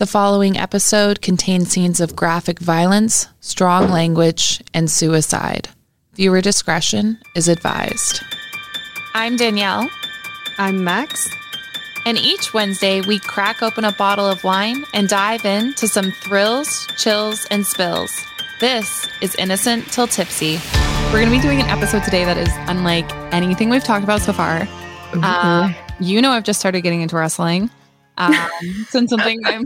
The following episode contains scenes of graphic violence, strong language, and suicide. Viewer discretion is advised. I'm Danielle. I'm Max. And each Wednesday, we crack open a bottle of wine and dive into some thrills, chills, and spills. This is Innocent Till Tipsy. We're going to be doing an episode today that is unlike anything we've talked about so far. Mm-hmm. You know, I've just started getting into wrestling. Since something I'm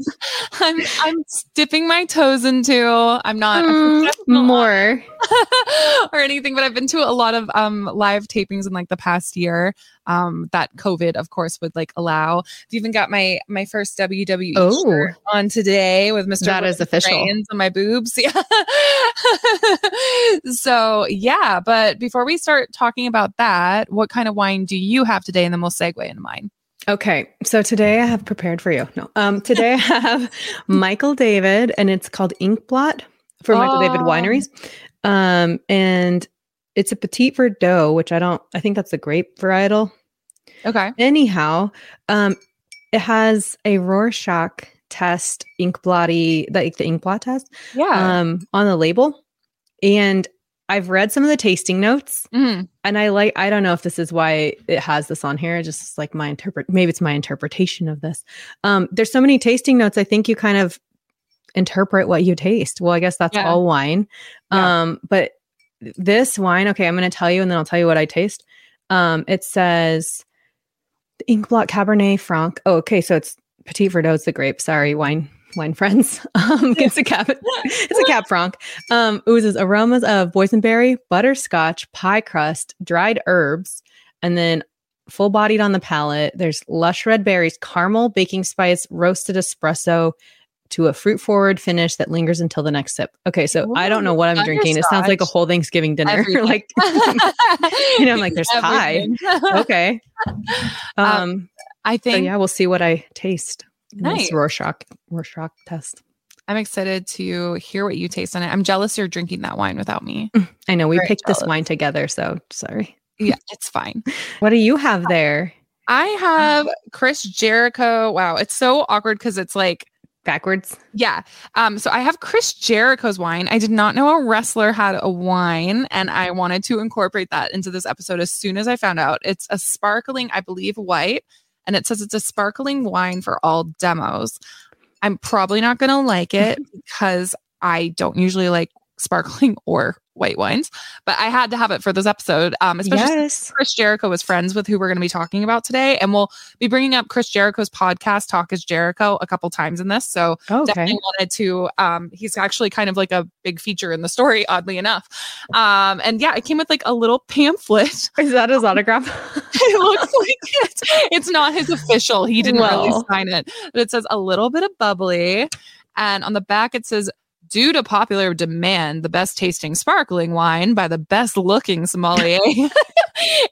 dipping my toes into. I'm not more or anything, but I've been to a lot of live tapings in like the past year that COVID, of course, would like allow. I've even got my first WWE shirt on today with Mr. That Robin is official on my boobs. Yeah. So yeah, but before we start talking about that, what kind of wine do you have today? And then we'll segue into mine. Okay, so today I have prepared for you. No, today I have Michael David, and it's called Inkblot for Michael David Wineries, and it's a Petite Verdot, which I think that's the grape varietal. Okay. Anyhow, it has a Rorschach test Inkblotty, like the Inkblot test. Yeah. On the label, and I've read some of the tasting notes, and I don't know if this is why it has this on here. It's just like maybe it's my interpretation of this. There's so many tasting notes. I think you kind of interpret what you taste. Well, I guess that's all wine. Yeah. But this wine, okay, I'm going to tell you, and then I'll tell you what I taste. It says Inkblot Cabernet Franc. Oh, okay. So it's Petite Verdot's the grape. Sorry, wine friends. It's a Cab Franc. Oozes aromas of boysenberry, butterscotch, pie crust, dried herbs, and then full-bodied on the palate. There's lush red berries, caramel, baking spice, roasted espresso to a fruit-forward finish that lingers until the next sip. Okay, so I don't know what I'm drinking. It sounds like a whole Thanksgiving dinner. Like, you know, I'm like, there's pie. Okay. I think. So yeah, we'll see what I taste. Nice. Rorschach test. I'm excited to hear what you taste on it. I'm jealous you're drinking that wine without me. I know. We picked this wine together, so sorry. Yeah, it's fine. What do you have there? I have Chris Jericho. Wow, it's so awkward because it's like backwards. Yeah. So I have Chris Jericho's wine. I did not know a wrestler had a wine, and I wanted to incorporate that into this episode as soon as I found out. It's a sparkling, I believe, white. And it says it's a sparkling wine for all demos. I'm probably not going to like it because I don't usually like sparkling or white wines, but I had to have it for this episode. Especially since Chris Jericho was friends with who we're going to be talking about today. And we'll be bringing up Chris Jericho's podcast, Talk Is Jericho, a couple times in this. So definitely wanted to, he's actually kind of like a big feature in the story, oddly enough. And yeah, it came with like a little pamphlet. Is that his autograph? It looks like it. It's not his official. He didn't really sign it, but it says a little bit of bubbly. And on the back, it says, due to popular demand, the best tasting sparkling wine by the best looking sommelier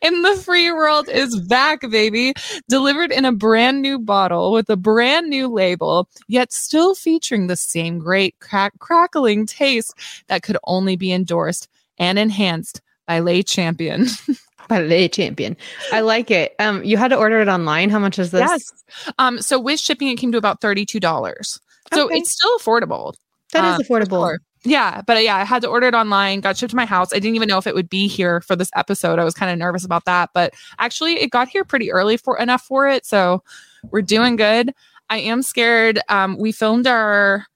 in the free world is back, baby. Delivered in a brand new bottle with a brand new label, yet still featuring the same great crackling taste that could only be endorsed and enhanced by Le Champion. I like it. You had to order it online. How much is this? Yes. So with shipping, it came to about $32. So it's still affordable. That is affordable. Yeah. But yeah, I had to order it online, got shipped to my house. I didn't even know if it would be here for this episode. I was kind of nervous about that, but actually it got here pretty early for it. So we're doing good. I am scared. We filmed our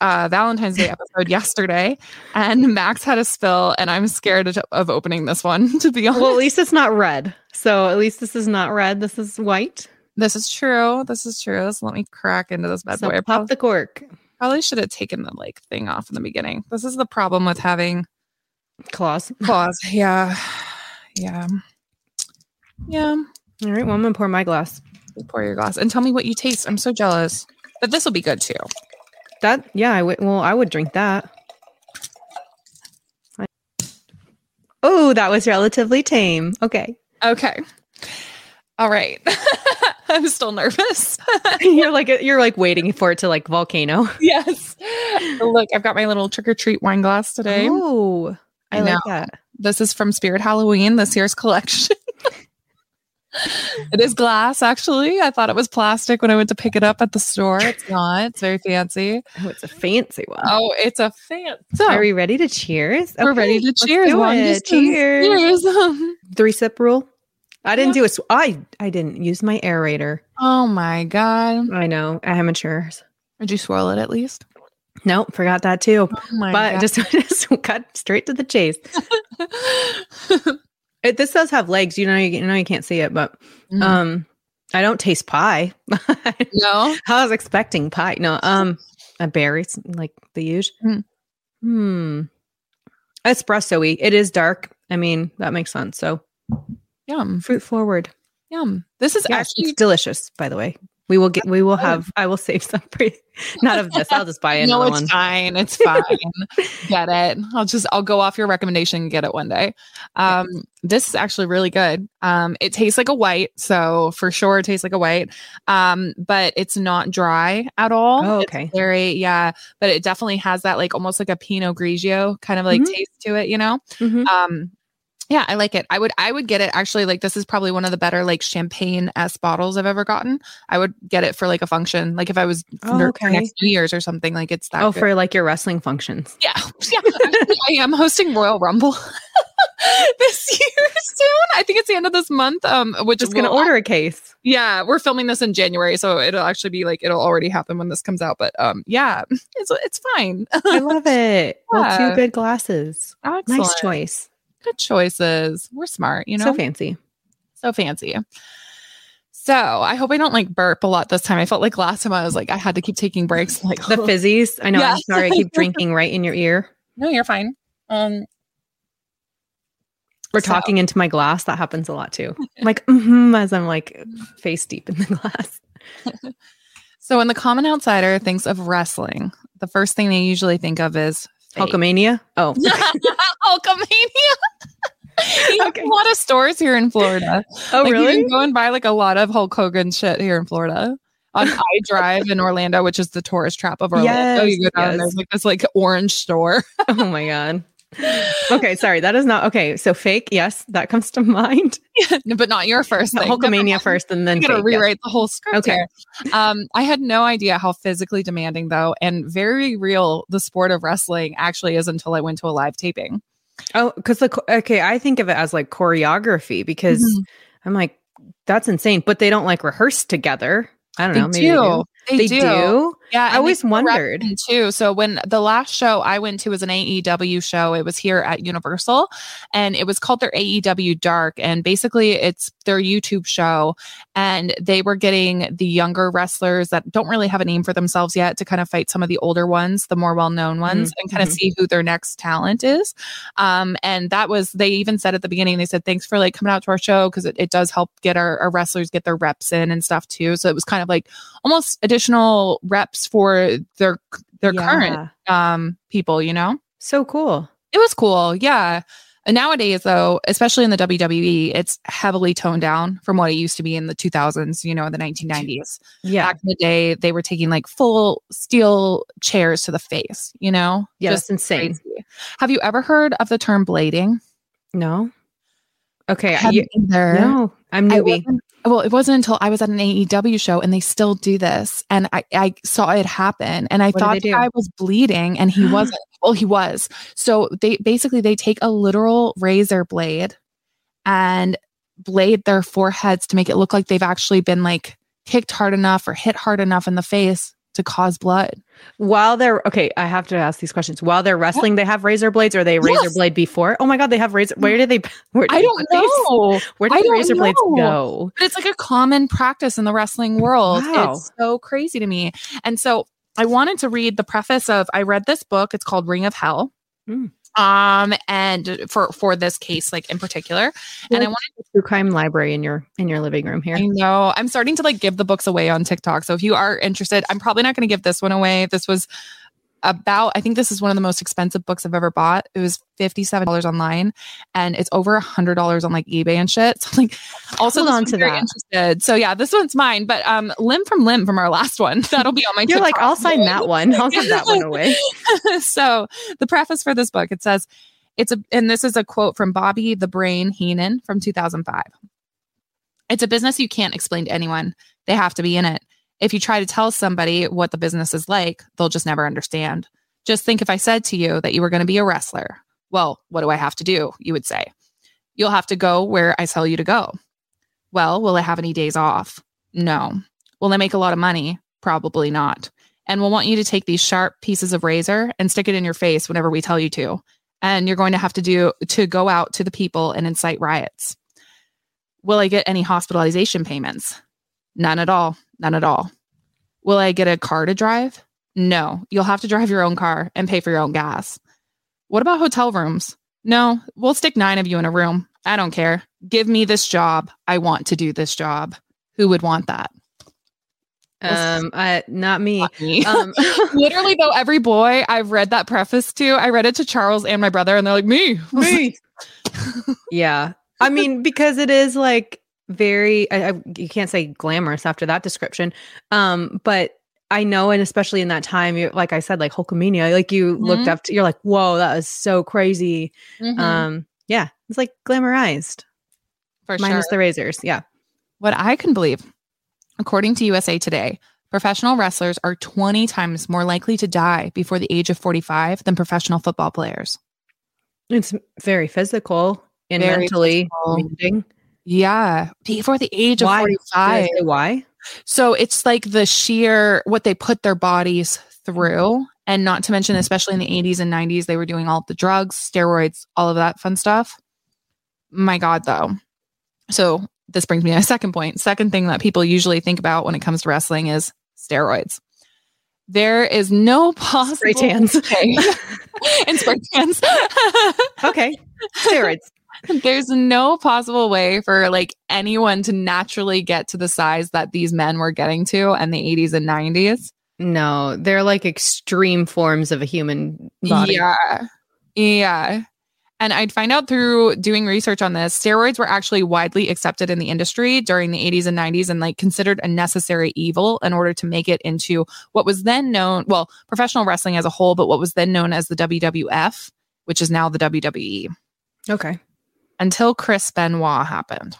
Valentine's Day episode yesterday, and Max had a spill, and I'm scared of opening this one, to be honest. Well, at least it's not red. So at least this is not red. This is white. This is true. So let me crack into this bad boy. Pop the cork. Probably should have taken the like thing off in the beginning. This is the problem with having claws. Yeah. All right. Well, I'm gonna pour my glass. Pour your glass and tell me what you taste. I'm so jealous. But this will be good too. That, yeah, I would drink that. Oh, that was relatively tame. Okay. All right. I'm still nervous. You're like waiting for it to like volcano. Yes. Look, I've got my little trick or treat wine glass today. Oh, I like that. This is from Spirit Halloween, this year's collection. It is glass, actually. I thought it was plastic when I went to pick it up at the store. It's not. It's very fancy. Oh, it's a fancy one. So, are we ready to cheers? We're ready to cheers. Cheers. Three-sip rule. I didn't use my aerator. Oh, my God. I know. Amateur. Did you swirl it at least? Nope. Forgot that, too. Oh my God. Just cut straight to the chase. This does have legs. You know, you can't see it, but I don't taste pie. No? I was expecting pie. No, a berry, like the usual. Espresso-y. It is dark. I mean, that makes sense. So, yum. Fruit forward. Yum. This is actually delicious, by the way. I will save some for you. Not of this. I'll just buy another one. No, it's fine. It's fine. Get it. I'll go off your recommendation and get it one day. This is actually really good. It tastes like a white. So for sure, it tastes like a white. But it's not dry at all. Oh, okay. It's very, yeah. But it definitely has that like almost like a Pinot Grigio kind of like taste to it, you know? Mm-hmm. Yeah, I like it. I would get it actually. Like, this is probably one of the better like champagne-esque bottles I've ever gotten. I would get it for like a function, like if I was for next New Year's or something. Like it's that. Oh, good. For like your wrestling functions. Yeah. I am hosting Royal Rumble this year soon. I think it's the end of this month. Which is going to order a case. Yeah, we're filming this in January, so it'll actually be like it'll already happen when this comes out. But yeah, it's fine. I love it. Yeah. Well, two good glasses. Excellent. Nice choice. Good choices. We're smart, you know. So fancy. So I hope I don't like burp a lot this time. I felt like last time I was like I had to keep taking breaks. Like the fizzies. I know. Yeah. I'm sorry. I keep drinking right in your ear. No, you're fine. We're talking into my glass. That happens a lot too. I'm like as I'm like face deep in the glass. So when the common outsider thinks of wrestling, the first thing they usually think of is Hulkamania. Oh, Hulkamania. A lot of stores here in Florida. Oh, like, really? You can go and buy like a lot of Hulk Hogan shit here in Florida on I Drive in Orlando, which is the tourist trap of Orlando. Yes, you go down and there's like this like orange store. Oh my God. Okay, sorry, that is not okay. So fake, yes, that comes to mind, but not your first thing. Hulkamania first, and then you gotta rewrite the whole script. Okay, I had no idea how physically demanding though and very real the sport of wrestling actually is until I went to a live taping. Oh, because I think of it as like choreography because I'm like that's insane, but they don't like rehearse together. I don't know. Maybe they do. Yeah. I always wondered too. So when the last show I went to was an AEW show, it was here at Universal and it was called their AEW Dark. And basically it's their YouTube show. And they were getting the younger wrestlers that don't really have a name for themselves yet to kind of fight some of the older ones, the more well-known ones and kind of see who their next talent is. And that was, they even said at the beginning, they said, thanks for like coming out to our show. Cause it does help get our wrestlers get their reps in and stuff too. So it was kind of like almost additional reps for their current people, you know? So cool. It was cool. Yeah. And nowadays though, especially in the WWE, it's heavily toned down from what it used to be in the 2000s, you know, the 1990s. Yeah. Back in the day, they were taking like full steel chairs to the face, you know? Yeah, just insane. Crazy. Have you ever heard of the term blading? No. Okay. No, I'm newbie. Well, it wasn't until I was at an AEW show and they still do this. And I saw it happen and I thought the guy was bleeding and he wasn't. Well, he was. So they take a literal razor blade and blade their foreheads to make it look like they've actually been like kicked hard enough or hit hard enough in the face to cause blood. While they're I have to ask these questions. While they're wrestling, they have razor blades, or they razor blade before? Oh my God, they have razor. Where do the razor blades go? But it's like a common practice in the wrestling world. Wow. It's so crazy to me. And so I wanted to read the preface of, I read this book. It's called Ring of Hell. And for this case, like in particular, and I wanted to crime library in your living room here. I know I'm starting to like give the books away on TikTok. So if you are interested, I'm probably not going to give this one away. This was about, I think this is one of the most expensive books I've ever bought. It was $57 online, and it's over $100 on like eBay and shit. So like, also on to that. Interested. So yeah, this one's mine. But Limb from Limb from our last one, that'll be on my. You're TikTok. Like, I'll sign that one. I'll give that one away. So the preface for this book, it says, and this is a quote from Bobby the Brain Heenan from 2005. It's a business you can't explain to anyone. They have to be in it. If you try to tell somebody what the business is like, they'll just never understand. Just think if I said to you that you were going to be a wrestler. Well, what do I have to do? You would say. You'll have to go where I tell you to go. Well, will I have any days off? No. Will I make a lot of money? Probably not. And we'll want you to take these sharp pieces of razor and stick it in your face whenever we tell you to. And you're going to have to go out to the people and incite riots. Will I get any hospitalization payments? None at all. None at all. Will I get a car to drive? No. You'll have to drive your own car and pay for your own gas. What about hotel rooms? No, we'll stick 9 of you in a room. I don't care. Give me this job. I want to do this job. Who would want that? Not me. Not me. Literally though, every boy I've read that preface to, I read it to Charles and my brother, and they're like, me. Yeah. I mean, because it is like very, you can't say glamorous after that description. But I know, and especially in that time, you, like I said, like Hulkamania, like you looked up to, you're like, whoa, that was so crazy. Yeah. It's like glamorized. For minus the razors. Yeah. What I can believe, according to USA Today, professional wrestlers are 20 times more likely to die before the age of 45 than professional football players. It's very physical and very mentally physical. Yeah. Before the age of 45. Why? So it's like the sheer, what they put their bodies through. And not to mention, especially in the 80s and 90s, they were doing all the drugs, steroids, all of that fun stuff. My God, though. So this brings me to my second point. Second thing that people usually think about when it comes to wrestling is steroids. There is no possible... Spray tans. Okay. And spray tans. Okay. Steroids. There's no possible way for like anyone to naturally get to the size that these men were getting to in the 80s and 90s. No, they're like extreme forms of a human body. Yeah. Yeah. And I'd find out through doing research on this, steroids were actually widely accepted in the industry during the 80s and 90s and like considered a necessary evil in order to make it into what was then known, well, professional wrestling as a whole, but what was then known as the WWF, which is now the WWE. Okay. Until Chris Benoit happened.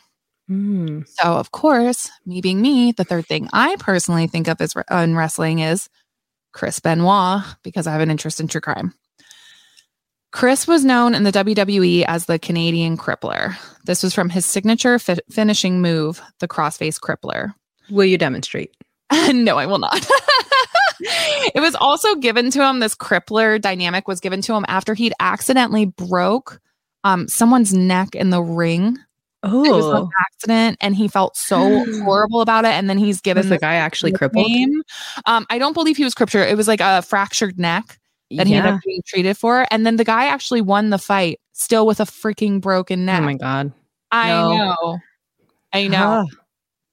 So, of course, me being me, the third thing I personally think of as in wrestling is Chris Benoit, because I have an interest in true crime. Chris was known in the WWE as the Canadian Crippler. This was from his signature finishing move, the Crossface Crippler. Will you demonstrate? No, I will not. It was also given to him, this Crippler dynamic was given to him after he'd accidentally broke someone's neck in the ring. Oh, it was an accident, and he felt so horrible about it. And then he's given the guy actually crippled. I don't believe he was crippled. It was like a fractured neck that he ended up being treated for. And then the guy actually won the fight, still with a freaking broken neck. Oh my God! I know.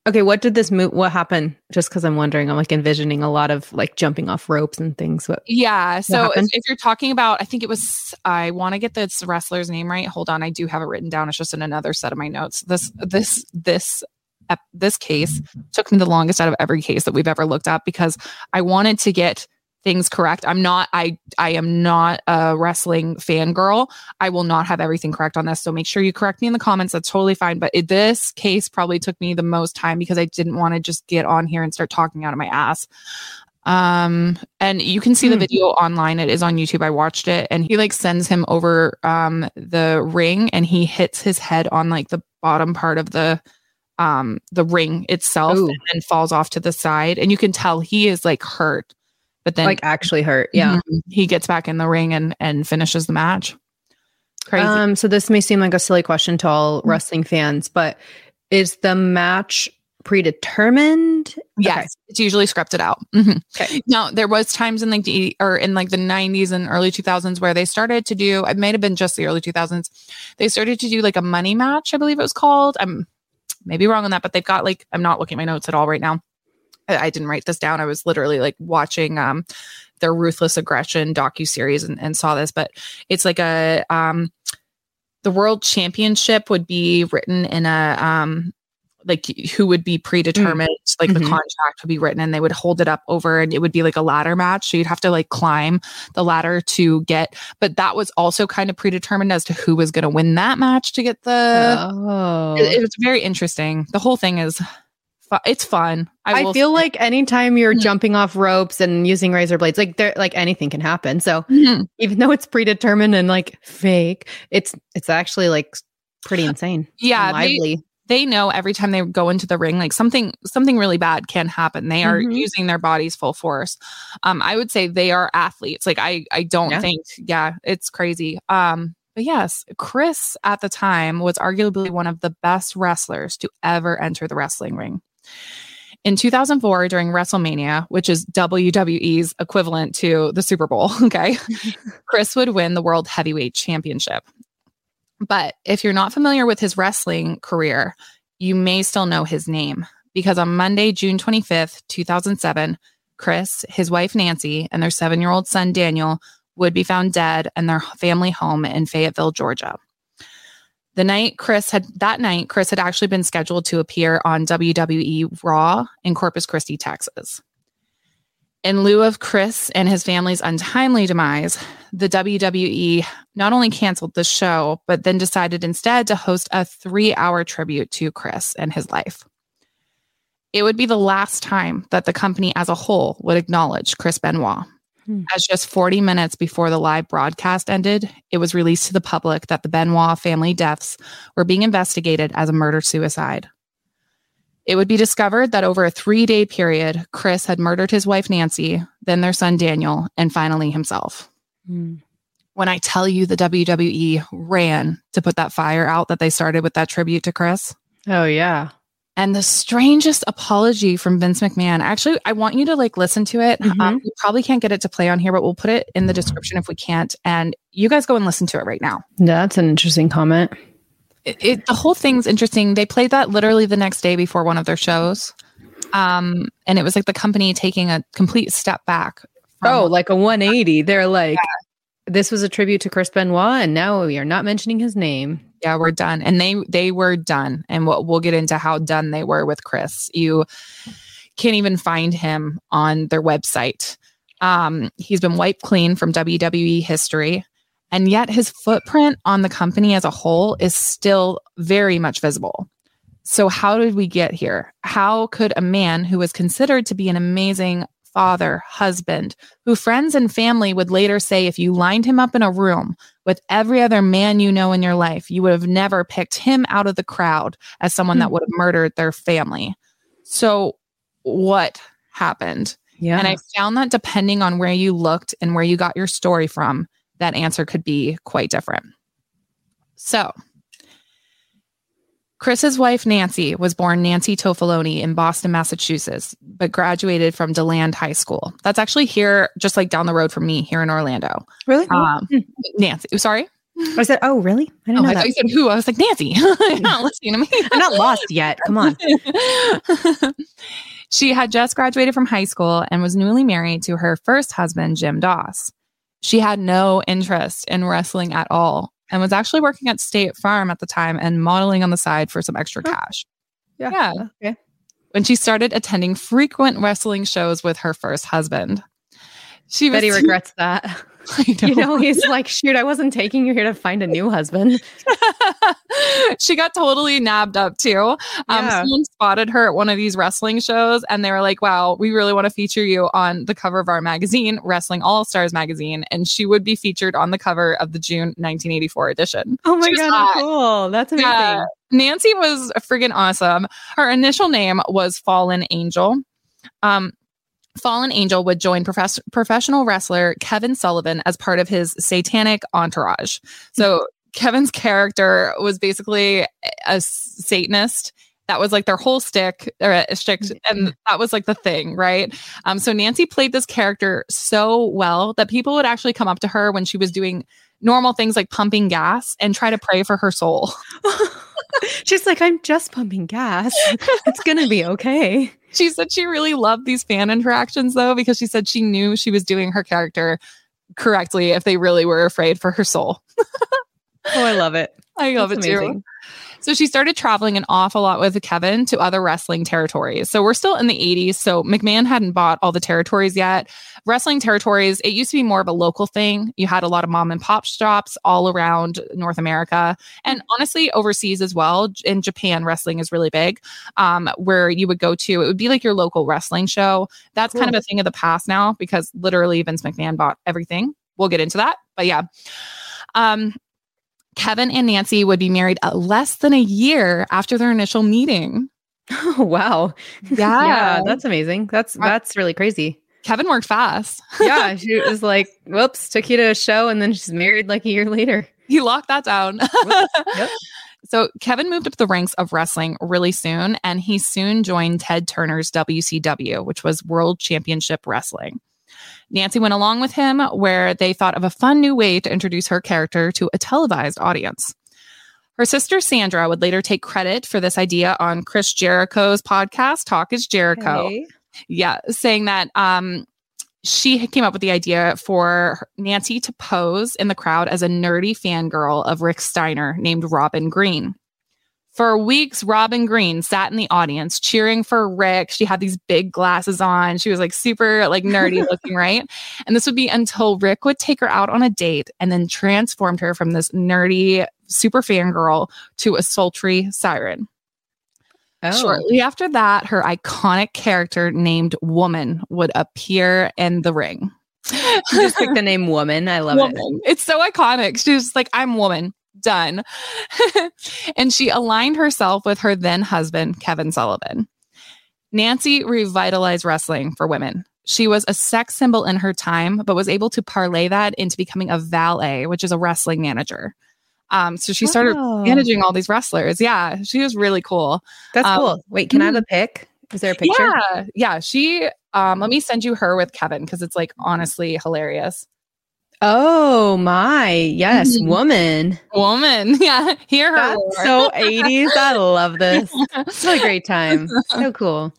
Okay, what did this move? What happened? Just because I'm wondering, I'm like envisioning a lot of like jumping off ropes and things. So if you're talking about, I think it was, I want to get this wrestler's name right. Hold on, I do have it written down. It's just in another set of my notes. This case took me the longest out of every case that we've ever looked at because I wanted to get things correct. I am not a wrestling fangirl. I will not have everything correct on this. So make sure you correct me in the comments. That's totally fine. But this case probably took me the most time because I didn't want to just get on here and start talking out of my ass. And you can see the video online. It is on YouTube. I watched it, and he like sends him over the ring, and he hits his head on like the bottom part of the ring itself. Ooh. And then falls off to the side. And you can tell he is like hurt. But then, like, actually hurt. Yeah. He gets back in the ring and finishes the match. Crazy. So this may seem like a silly question to all wrestling fans, but is the match predetermined? Yes. Okay. It's usually scripted out. Okay. Now, there was times in like the 90s and early 2000s where they started to do, it might have been just the early 2000s. They started to do like a money match, I believe it was called. I'm maybe wrong on that, but they've got like, I'm not looking at my notes at all right now. I didn't write this down. I was literally like watching their Ruthless Aggression docuseries and saw this, but it's like a the world championship would be written in a like who would be predetermined, like the contract would be written and they would hold it up over and it would be like a ladder match. So you'd have to like climb the ladder to get, but that was also kind of predetermined as to who was going to win that match to get the, it was very interesting. The whole thing is, it's fun. I feel like anytime you're jumping off ropes and using razor blades, like they're like anything can happen. So even though it's predetermined and like fake, it's actually like pretty insane. Yeah. Lively. They know every time they go into the ring, like something really bad can happen. They are using their bodies full force. I would say they are athletes. Like I don't think, it's crazy. But yes, Chris at the time was arguably one of the best wrestlers to ever enter the wrestling ring. In 2004, during WrestleMania, which is WWE's equivalent to the Super Bowl, okay, Chris would win the World Heavyweight Championship. But if you're not familiar with his wrestling career, you may still know his name because on Monday, June 25th, 2007, Chris, his wife, Nancy, and their 7-year-old son, Daniel, would be found dead in their family home in Fayetteville, Georgia. That night, Chris had actually been scheduled to appear on WWE Raw in Corpus Christi, Texas. In lieu of Chris and his family's untimely demise, the WWE not only canceled the show, but then decided instead to host a 3-hour tribute to Chris and his life. It would be the last time that the company as a whole would acknowledge Chris Benoit. As just 40 minutes before the live broadcast ended, it was released to the public that the Benoit family deaths were being investigated as a murder-suicide. It would be discovered that over a 3-day period, Chris had murdered his wife, Nancy, then their son, Daniel, and finally himself. When I tell you the WWE ran to put that fire out that they started with that tribute to Chris. Oh, yeah. And the strangest apology from Vince McMahon. Actually, I want you to like listen to it. You probably can't get it to play on here, but we'll put it in the description if we can't. And you guys go and listen to it right now. That's an interesting comment. The whole thing's interesting. They played that literally the next day before one of their shows. And it was like the company taking a complete step back. Like a 180. They're like, this was a tribute to Chris Benoit, and now we are not mentioning his name. Yeah, we're done. And they were done. And we'll get into how done they were with Chris. You can't even find him on their website. He's been wiped clean from WWE history. And yet his footprint on the company as a whole is still very much visible. So how did we get here? How could a man who was considered to be an amazing father, husband, who friends and family would later say if you lined him up in a room with every other man you know in your life, you would have never picked him out of the crowd as someone that would have murdered their family. So what happened? Yeah. And I found that depending on where you looked and where you got your story from, that answer could be quite different. So, Chris's wife, Nancy, was born Nancy Tofoloni in Boston, Massachusetts, but graduated from DeLand High School. That's actually here, just like down the road from me here in Orlando. Really? Nancy, sorry? I said, oh, really? I didn't know that. I thought you said who? I was like, Nancy, you're not listening to me. I'm not lost yet. Come on. She had just graduated from high school and was newly married to her first husband, Jim Doss. She had no interest in wrestling at all and was actually working at State Farm at the time and modeling on the side for some extra cash. Yeah. When she started attending frequent wrestling shows with her first husband. Betty regrets that. I know. You know, he's like, shoot, I wasn't taking you here to find a new husband. She got totally nabbed up too. Someone spotted her at one of these wrestling shows and they were like, wow, we really want to feature you on the cover of our magazine, Wrestling All-Stars magazine. And she would be featured on the cover of the June 1984 edition. Oh my God, cool. That's amazing. Nancy was friggin' awesome. Her initial name was Fallen Angel. Fallen Angel would join professional wrestler Kevin Sullivan as part of his satanic entourage. So Kevin's character was basically a Satanist. That was like their whole shtick, and that was like the thing, right? So Nancy played this character so well that people would actually come up to her when she was doing normal things like pumping gas and try to pray for her soul. She's like, I'm just pumping gas. It's going to be okay. She said she really loved these fan interactions, though, because she said she knew she was doing her character correctly if they really were afraid for her soul. Oh, I love it. I love That's it, amazing. Too. So she started traveling an awful lot with Kevin to other wrestling territories. So we're still in the 80s. So McMahon hadn't bought all the territories yet. Wrestling territories, it used to be more of a local thing. You had a lot of mom and pop shops all around North America and honestly overseas as well. In Japan, wrestling is really big, where you would go to. It would be like your local wrestling show. That's kind of a thing of the past now because literally Vince McMahon bought everything. We'll get into that. But yeah. Kevin and Nancy would be married less than a year after their initial meeting. Oh, wow. Yeah. Yeah, that's amazing. That's really crazy. Kevin worked fast. Yeah. She was like, whoops, took you to a show and then she's married like a year later. He locked that down. Yep. So Kevin moved up the ranks of wrestling really soon. And he soon joined Ted Turner's WCW, which was World Championship Wrestling. Nancy went along with him, where they thought of a fun new way to introduce her character to a televised audience. Her sister, Sandra, would later take credit for this idea on Chris Jericho's podcast, Talk Is Jericho. Hey. Yeah, saying that she came up with the idea for Nancy to pose in the crowd as a nerdy fangirl of Rick Steiner named Robin Green. For weeks, Robin Green sat in the audience cheering for Rick. She had these big glasses on. She was like super like nerdy looking, right? And this would be until Rick would take her out on a date and then transformed her from this nerdy super fangirl to a sultry siren. Oh. Shortly after that, her iconic character named Woman would appear in the ring. Just like the name Woman. I love Woman. It's so iconic. She was just like, I'm Woman. Done. And she aligned herself with her then husband, Kevin Sullivan. Nancy revitalized wrestling for women. She was a sex symbol in her time, but was able to parlay that into becoming a valet, which is a wrestling manager. So she started managing all these wrestlers. Yeah, she was really cool. That's cool. Wait, can I have a pic? Is there a picture? Yeah. She, let me send you her with Kevin because it's like honestly hilarious. Oh my, yes, Woman. Yeah, hear her. That's so 80s. I love this. It's a great time. So cool.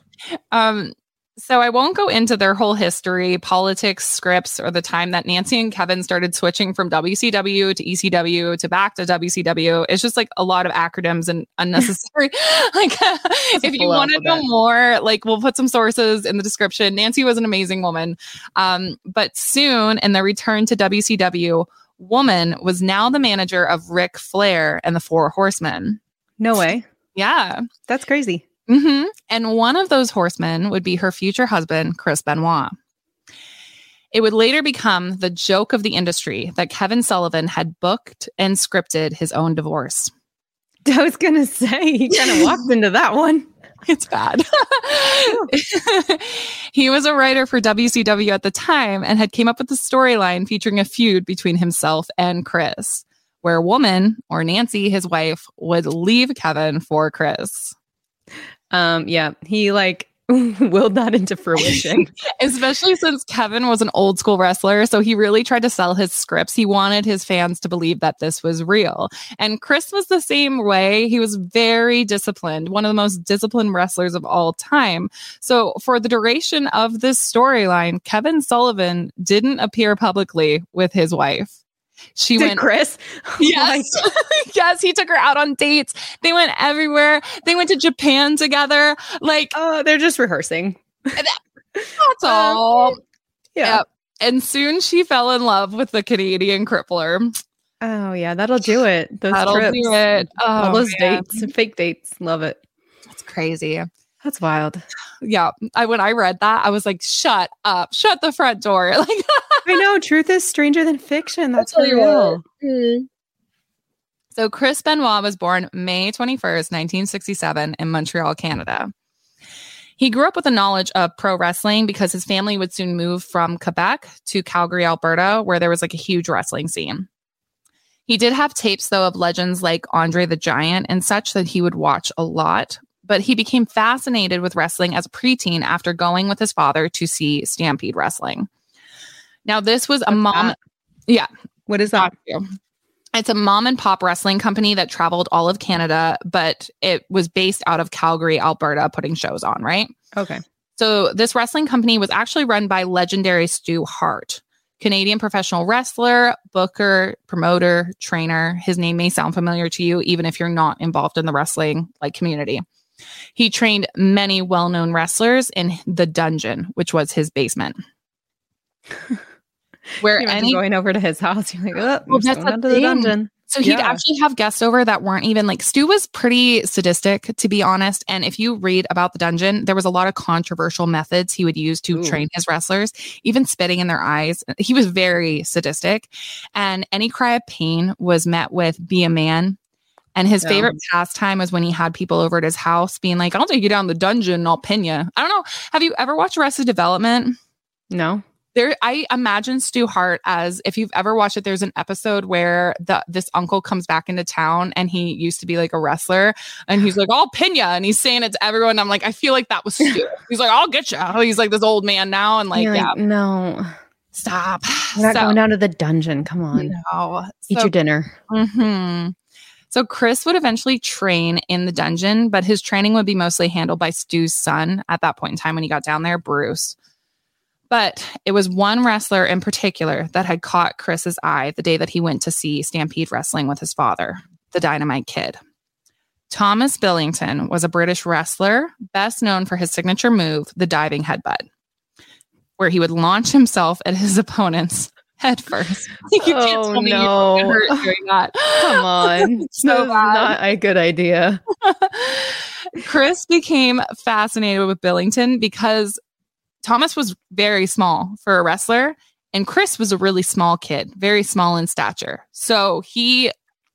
So I won't go into their whole history, politics, scripts, or the time that Nancy and Kevin started switching from WCW to ECW to back to WCW. It's just like a lot of acronyms and unnecessary. Like if you want to know more, like we'll put some sources in the description. Nancy was an amazing woman. But soon in their return to WCW, Woman was now the manager of Ric Flair and the Four Horsemen. No way. Yeah. That's crazy. Mm-hmm. And one of those horsemen would be her future husband, Chris Benoit. It would later become the joke of the industry that Kevin Sullivan had booked and scripted his own divorce. I was going to say, he kind of walked into that one. It's bad. He was a writer for WCW at the time and had came up with the storyline featuring a feud between himself and Chris, where Woman, or Nancy, his wife, would leave Kevin for Chris. Yeah, he like willed that into fruition, especially since Kevin was an old school wrestler. So he really tried to sell his scripts. He wanted his fans to believe that this was real. And Chris was the same way. He was very disciplined, one of the most disciplined wrestlers of all time. So for the duration of this storyline, Kevin Sullivan didn't appear publicly with his wife. She Did went Chris. Yes. Yes. He took her out on dates. They went everywhere. They went to Japan together. Like, they're just rehearsing. That's all. Yeah. Yep. And soon she fell in love with the Canadian Crippler. Oh yeah. That'll do it. Those trips. All those dates and fake dates. Love it. That's crazy. That's wild. Yeah. When I read that, I was like, shut up, shut the front door. Like, I know, truth is stranger than fiction. That's really real. Mm-hmm. So Chris Benoit was born May 21st, 1967 in Montreal, Canada. He grew up with a knowledge of pro wrestling because his family would soon move from Quebec to Calgary, Alberta, where there was like a huge wrestling scene. He did have tapes, though, of legends like Andre the Giant and such that he would watch a lot. But he became fascinated with wrestling as a preteen after going with his father to see Stampede Wrestling. Now, this was a mom. Yeah. What is that? It's a mom and pop wrestling company that traveled all of Canada, but it was based out of Calgary, Alberta, putting shows on, right? Okay. So this wrestling company was actually run by legendary Stu Hart, Canadian professional wrestler, booker, promoter, trainer. His name may sound familiar to you, even if you're not involved in the wrestling like community. He trained many well-known wrestlers in the dungeon, which was his basement. Where any going over to his house, you're like, oh, well, that's the dungeon. So he'd actually have guests over that weren't even like Stu was pretty sadistic, to be honest. And if you read about the dungeon, there was a lot of controversial methods he would use to train his wrestlers, even spitting in their eyes. He was very sadistic, and any cry of pain was met with "be a man." And his favorite pastime was when he had people over at his house, being like, "I'll take you down the dungeon, and I'll pin you." I don't know. Have you ever watched Arrested Development? No. There, I imagine Stu Hart as, if you've ever watched it, there's an episode where this uncle comes back into town and he used to be like a wrestler and he's like, I'll pin ya. And he's saying it to everyone. I'm like, I feel like that was Stu. He's like, I'll get ya. He's like this old man now. And like, no, stop. We're not going down to the dungeon. Come on. No. Eat your dinner. Mm-hmm. So Chris would eventually train in the dungeon, but his training would be mostly handled by Stu's son at that point in time when he got down there, Bruce. But it was one wrestler in particular that had caught Chris's eye the day that he went to see Stampede Wrestling with his father, the Dynamite Kid. Thomas Billington was a British wrestler, best known for his signature move, the diving headbutt, where he would launch himself at his opponent's head first. You can't tell me you hurt doing that. Come on. So that's not a good idea. Chris became fascinated with Billington because Thomas was very small for a wrestler, and Chris was a really small kid, very small in stature. So he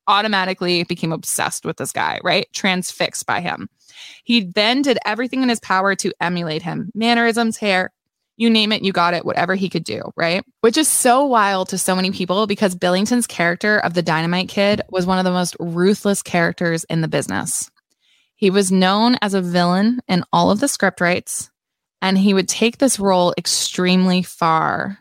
automatically became obsessed with this guy, right? Transfixed by him. He then did everything in his power to emulate him. Mannerisms, hair, you name it, you got it, whatever he could do, right? Which is so wild to so many people because Billington's character of the Dynamite Kid was one of the most ruthless characters in the business. He was known as a villain in all of the script rights. And he would take this role extremely far.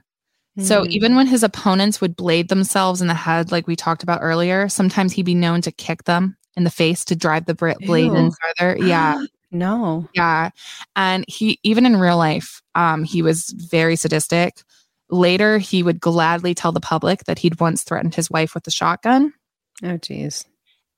So even when his opponents would blade themselves in the head, like we talked about earlier, sometimes he'd be known to kick them in the face to drive the blade in further. Yeah. No. Yeah. And he, even in real life, he was very sadistic. Later, he would gladly tell the public that he'd once threatened his wife with a shotgun. Oh, geez.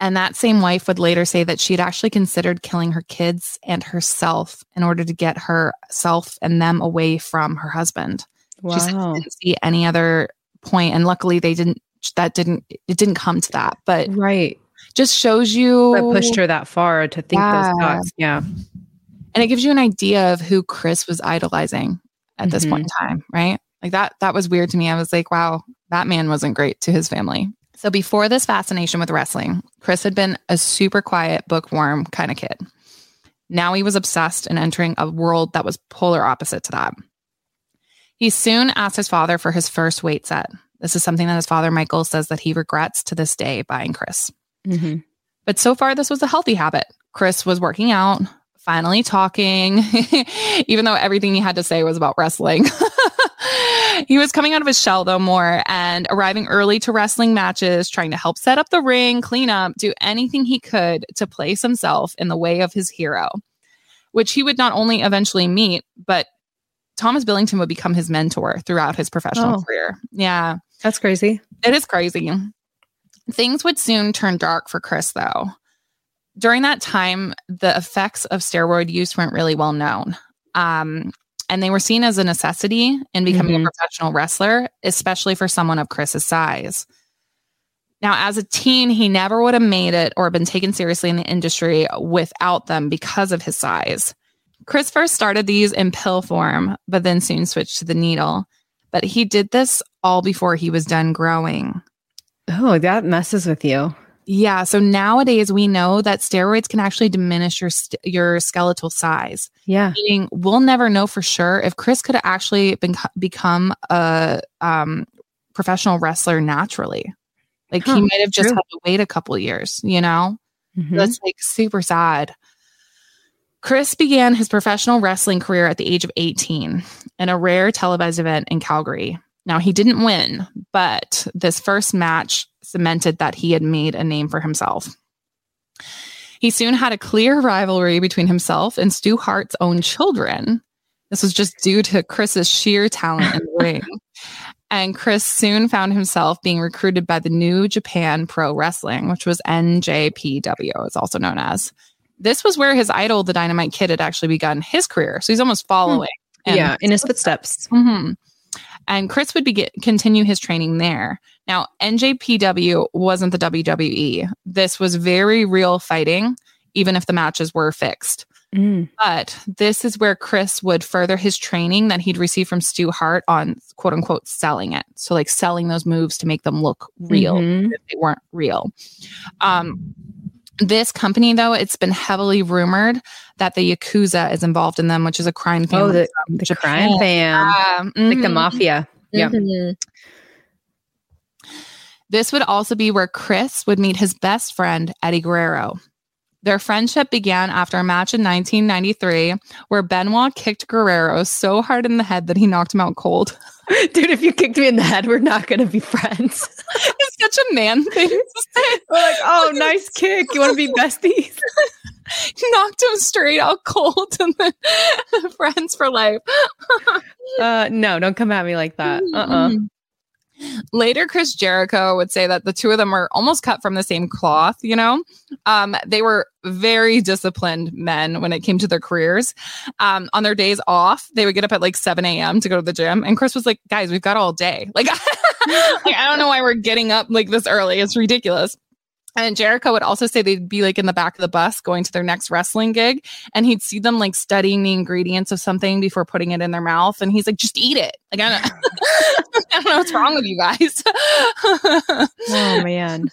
And that same wife would later say that she'd actually considered killing her kids and herself in order to get herself and them away from her husband. Wow. She said she didn't see any other point. And luckily it didn't come to that, but right. Just shows you. That pushed her that far to think those thoughts. Yeah. And it gives you an idea of who Chris was idolizing at this point in time, right? Like that was weird to me. I was like, wow, that man wasn't great to his family. So before this fascination with wrestling, Chris had been a super quiet, bookworm kind of kid. Now he was obsessed and entering a world that was polar opposite to that. He soon asked his father for his first weight set. This is something that his father, Michael, says that he regrets to this day buying Chris. Mm-hmm. But so far, this was a healthy habit. Chris was working out, finally talking, even though everything he had to say was about wrestling. He was coming out of his shell, though, more and arriving early to wrestling matches, trying to help set up the ring, clean up, do anything he could to place himself in the way of his hero, which he would not only eventually meet, but Thomas Billington would become his mentor throughout his professional career. Yeah. That's crazy. It is crazy. Things would soon turn dark for Chris, though. During that time, the effects of steroid use weren't really well known. And they were seen as a necessity in becoming a professional wrestler, especially for someone of Chris's size. Now, as a teen, he never would have made it or been taken seriously in the industry without them because of his size. Chris first started these in pill form, but then soon switched to the needle. But he did this all before he was done growing. Oh, that messes with you. Yeah. So nowadays we know that steroids can actually diminish your skeletal size. Yeah. Meaning we'll never know for sure if Chris could have actually become a professional wrestler naturally. Like he might have just had to wait a couple years, you know? Mm-hmm. That's like super sad. Chris began his professional wrestling career at the age of 18 in a rare televised event in Calgary. Now, he didn't win, but this first match cemented that he had made a name for himself. He soon had a clear rivalry between himself and Stu Hart's own children. This was just due to Chris's sheer talent in the ring. And Chris soon found himself being recruited by the New Japan Pro Wrestling, which was NJPW, it's also known as. This was where his idol, the Dynamite Kid, had actually begun his career. So he's almost following. Yeah, in his footsteps. Mm-hmm. And Chris would continue his training there. Now, NJPW wasn't the WWE. This was very real fighting, even if the matches were fixed. Mm. But this is where Chris would further his training that he'd received from Stu Hart on, quote unquote, selling it. So like selling those moves to make them look real if they weren't real. This company, though, it's been heavily rumored that the Yakuza is involved in them, which is a crime family. Oh, the crime fam. Like the mafia. Mm-hmm. Yeah. This would also be where Chris would meet his best friend, Eddie Guerrero. Their friendship began after a match in 1993 where Benoit kicked Guerrero so hard in the head that he knocked him out cold. Dude, if you kicked me in the head, we're not going to be friends. It's such a man thing to say. We're like, oh, nice kick. You want to be besties? Knocked him straight out cold and then friends for life. No, don't come at me like that. Uh-uh. Later, Chris Jericho would say that the two of them were almost cut from the same cloth, you know? They were very disciplined men when it came to their careers. On their days off, they would get up at like 7 a.m. to go to the gym. And Chris was like, guys, we've got all day. Like, like I don't know why we're getting up like this early. It's ridiculous. And Jericho would also say they'd be like in the back of the bus going to their next wrestling gig. And he'd see them like studying the ingredients of something before putting it in their mouth. And he's like, just eat it. Like, I don't know what's wrong with you guys. Oh, man.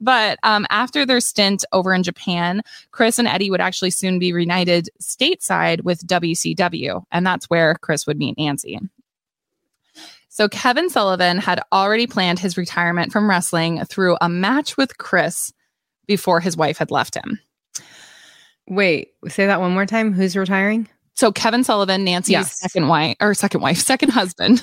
But after their stint over in Japan, Chris and Eddie would actually soon be reunited stateside with WCW. And that's where Chris would meet Nancy. So Kevin Sullivan had already planned his retirement from wrestling through a match with Chris before his wife had left him. Wait, say that one more time. Who's retiring? So Kevin Sullivan, Nancy's second husband.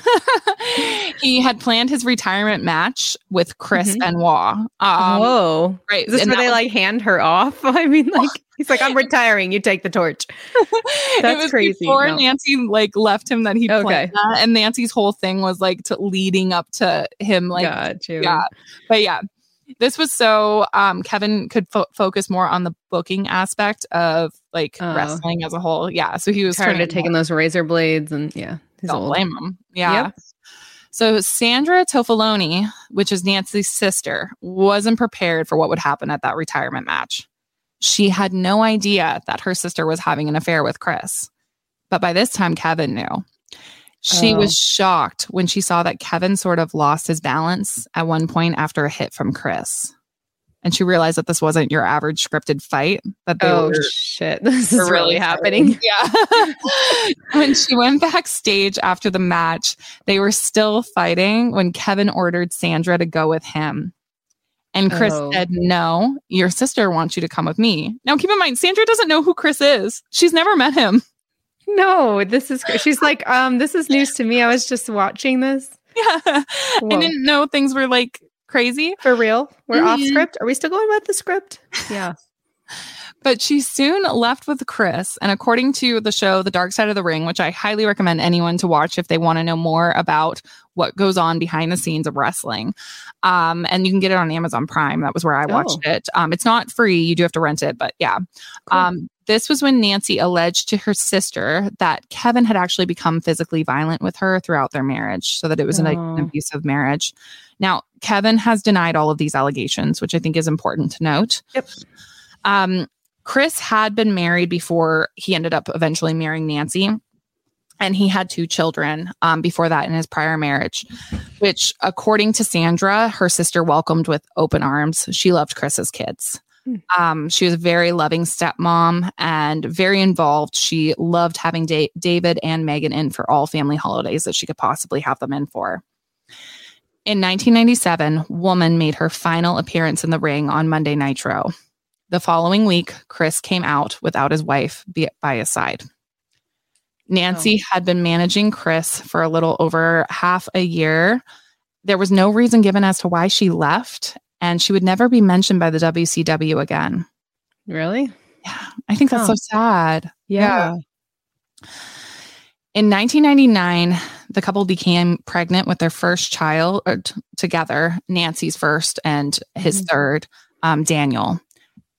He had planned his retirement match with Chris Benoit. Whoa. Right. Is this where they like hand her off? I mean, like he's like, I'm retiring. You take the torch. That's it was crazy. Before Nancy like left him that he planned that. And Nancy's whole thing was like leading up to him. Like, yeah. But yeah, this was so Kevin could focus more on the booking aspect of like wrestling as a whole. Yeah. So he was tired of taking those razor blades and don't blame him. Yeah. Yep. So Sandra Toffoloni, which is Nancy's sister, wasn't prepared for what would happen at that retirement match. She had no idea that her sister was having an affair with Chris. But by this time, Kevin knew. She was shocked when she saw that Kevin sort of lost his balance at one point after a hit from Chris. And she realized that this wasn't your average scripted fight. That they this is really happening. Yeah. When she went backstage after the match, they were still fighting when Kevin ordered Sandra to go with him. And Chris said, no, your sister wants you to come with me. Now, keep in mind, Sandra doesn't know who Chris is. She's never met him. No, this is, she's like, this is news to me. I was just watching this. Yeah. Whoa. I didn't know things were like crazy. For real. We're off script. Are we still going about the script? Yeah. But she soon left with Chris. And according to the show, The Dark Side of the Ring, which I highly recommend anyone to watch if they want to know more about what goes on behind the scenes of wrestling. And you can get it on Amazon Prime. That was where I watched it. It's not free. You do have to rent it. But yeah. Cool. This was when Nancy alleged to her sister that Kevin had actually become physically violent with her throughout their marriage, so that it was an abusive marriage. Now, Kevin has denied all of these allegations, which I think is important to note. Yep. Chris had been married before he ended up eventually marrying Nancy, and he had 2 children before that in his prior marriage, which, according to Sandra, her sister welcomed with open arms. She loved Chris's kids. She was a very loving stepmom and very involved. She loved having David and Megan in for all family holidays that she could possibly have them in for. In 1997, Woman made her final appearance in the ring on Monday Nitro. The following week, Chris came out without his wife by his side. Nancy had been managing Chris for a little over half a year. There was no reason given as to why she left, and she would never be mentioned by the WCW again. Really? Yeah. I think that's so sad. Yeah. In 1999, the couple became pregnant with their first child together, Nancy's first and his third, Daniel.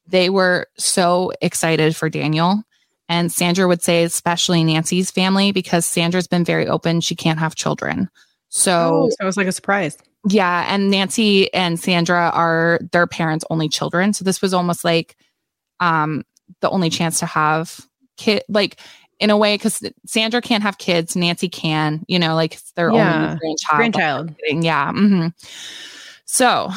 They were so excited for Daniel. And Sandra would say, especially Nancy's family, because Sandra's been very open. She can't have children. So it was like a surprise. Yeah. And Nancy and Sandra are their parents' only children. So this was almost like the only chance to have kid, like, in a way, because Sandra can't have kids, Nancy can, you know, like it's their only grandchild. Yeah. Mm-hmm. So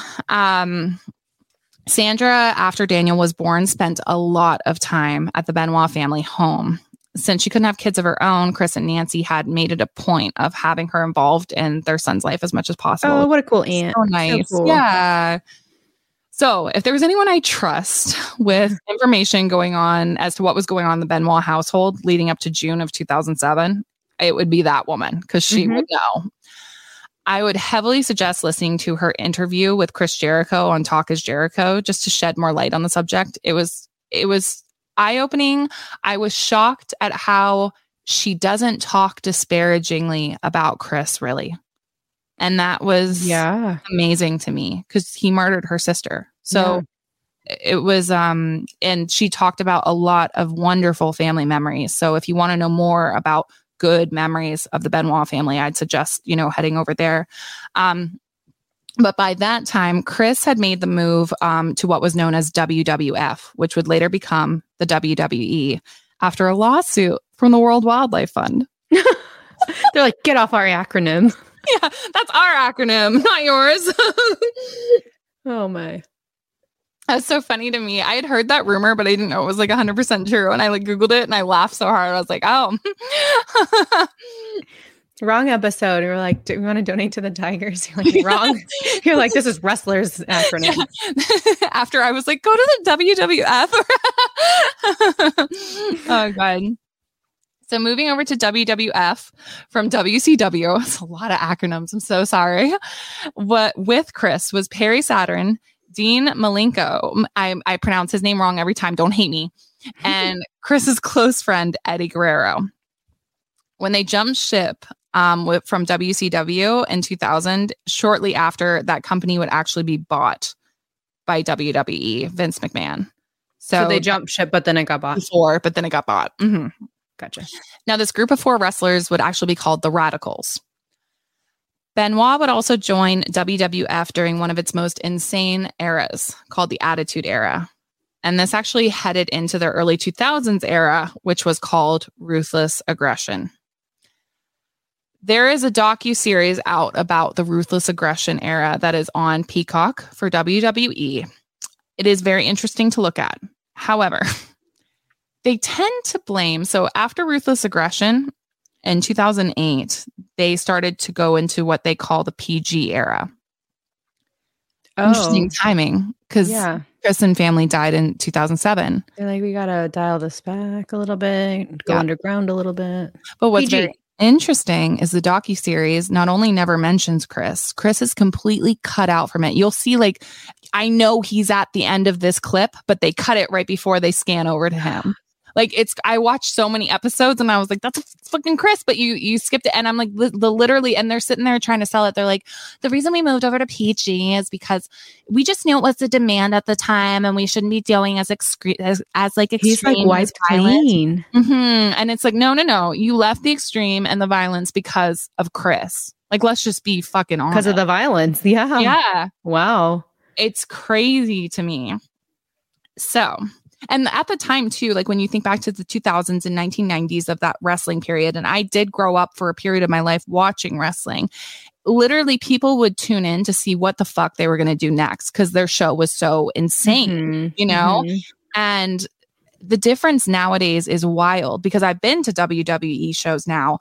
Sandra, after Daniel was born, spent a lot of time at the Benoit family home. Since she couldn't have kids of her own, Chris and Nancy had made it a point of having her involved in their son's life as much as possible. Oh, what a cool aunt. So nice. So cool. Yeah. So if there was anyone I trust with information going on as to what was going on in the Benoit household leading up to June of 2007, it would be that woman, because she would know. I would heavily suggest listening to her interview with Chris Jericho on Talk Is Jericho just to shed more light on the subject. It was eye-opening. I was shocked at how she doesn't talk disparagingly about Chris, really. And that was amazing to me, because he murdered her sister. So it was, and she talked about a lot of wonderful family memories. So if you want to know more about good memories of the Benoit family, I'd suggest, heading over there. But by that time, Chris had made the move to what was known as WWF, which would later become the WWE after a lawsuit from the World Wildlife Fund. They're like, get off our acronym. Yeah, that's our acronym, not yours. Oh, my. That's so funny to me. I had heard that rumor, but I didn't know it was like 100% true. And I Googled it and I laughed so hard. I was like, oh. Wrong episode. We were like, do we want to donate to the Tigers? You're like, wrong. You're like, this is wrestlers acronym. Yeah. After I was like, go to the WWF. Oh, God. So moving over to WWF from WCW, it's a lot of acronyms, I'm so sorry. What with Chris was Perry Saturn, Dean Malenko, I pronounce his name wrong every time, don't hate me, and Chris's close friend, Eddie Guerrero. When they jumped ship from WCW in 2000, shortly after, that company would actually be bought by WWE, Vince McMahon. So they jumped ship, but then it got bought. Mm-hmm. Gotcha. Now, this group of four wrestlers would actually be called the Radicals. Benoit would also join WWF during one of its most insane eras, called the Attitude Era. And this actually headed into their early 2000s era, which was called Ruthless Aggression. There is a docuseries out about the Ruthless Aggression era that is on Peacock for WWE. It is very interesting to look at. However, they tend to blame. So after Ruthless Aggression in 2008, they started to go into what they call the PG era. Oh. Interesting timing, because Chris and family died in 2007. They're like, we got to dial this back a little bit, go underground a little bit. But what's very interesting is the docuseries not only never mentions Chris. Chris is completely cut out from it. You'll see, like, I know he's at the end of this clip, but they cut it right before they scan over to him. Like, it's, I watched so many episodes and I was like, that's fucking Chris, but you skipped it. And I'm like, literally, and they're sitting there trying to sell it. They're like, the reason we moved over to PG is because we just knew it was the demand at the time and we shouldn't be dealing as extreme. He's like, wiped clean. Mm-hmm. And it's like, no. You left the extreme and the violence because of Chris. Like, let's just be fucking honest. Because of the violence. Yeah. Yeah. Wow. It's crazy to me. So... And at the time, too, like when you think back to the 2000s and 1990s of that wrestling period, and I did grow up for a period of my life watching wrestling, literally people would tune in to see what the fuck they were going to do next because their show was so insane, And the difference nowadays is wild, because I've been to WWE shows now.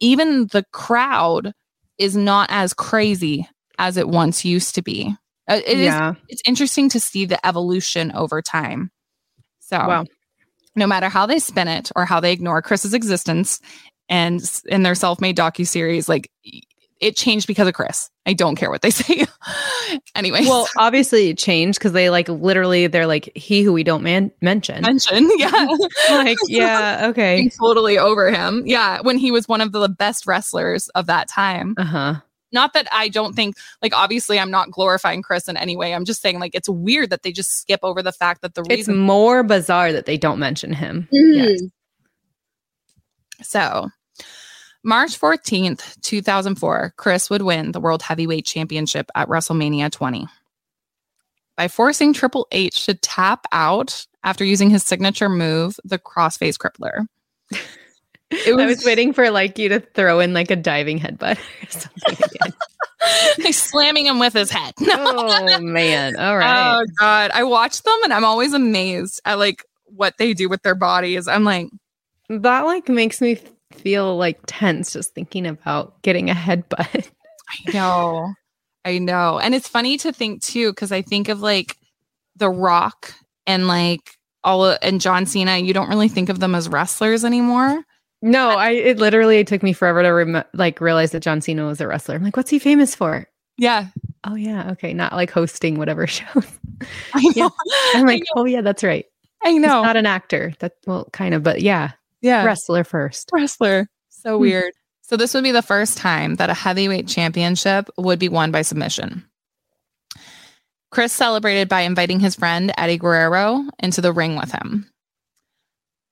Even the crowd is not as crazy as it once used to be. It's interesting to see the evolution over time. So no matter how they spin it or how they ignore Chris's existence, and in their self-made docuseries, like, it changed because of Chris. I don't care what they say. Anyway. Well, obviously it changed because they like literally they're like, he who we don't mention. Mention. Yeah. Like, yeah. Okay. I'm totally over him. Yeah. When he was one of the best wrestlers of that time. Uh-huh. Not that I don't think, like, obviously I'm not glorifying Chris in any way. I'm just saying, like, it's weird that they just skip over the fact that the reason. It's more bizarre that they don't mention him. Mm-hmm. Yes. So March 14th, 2004, Chris would win the World Heavyweight Championship at WrestleMania 20 by forcing Triple H to tap out after using his signature move, the Crossface Crippler. I was waiting for like you to throw in like a diving headbutt or something again. He's slamming him with his head. Oh, man. All right. Oh, God. I watch them and I'm always amazed at like what they do with their bodies. I'm like. That like makes me feel like tense just thinking about getting a headbutt. I know. And it's funny to think too, because I think of like The Rock and like and John Cena. You don't really think of them as wrestlers anymore. No, it literally took me forever to realize that John Cena was a wrestler. I'm like, what's he famous for? Yeah. Oh yeah. Okay. Not like hosting whatever shows. I know. Yeah. I'm like, oh yeah, that's right. I know. He's not an actor. That well, kind of, but yeah. Yeah. Wrestler first. Wrestler. So weird. So this would be the first time that a heavyweight championship would be won by submission. Chris celebrated by inviting his friend Eddie Guerrero into the ring with him.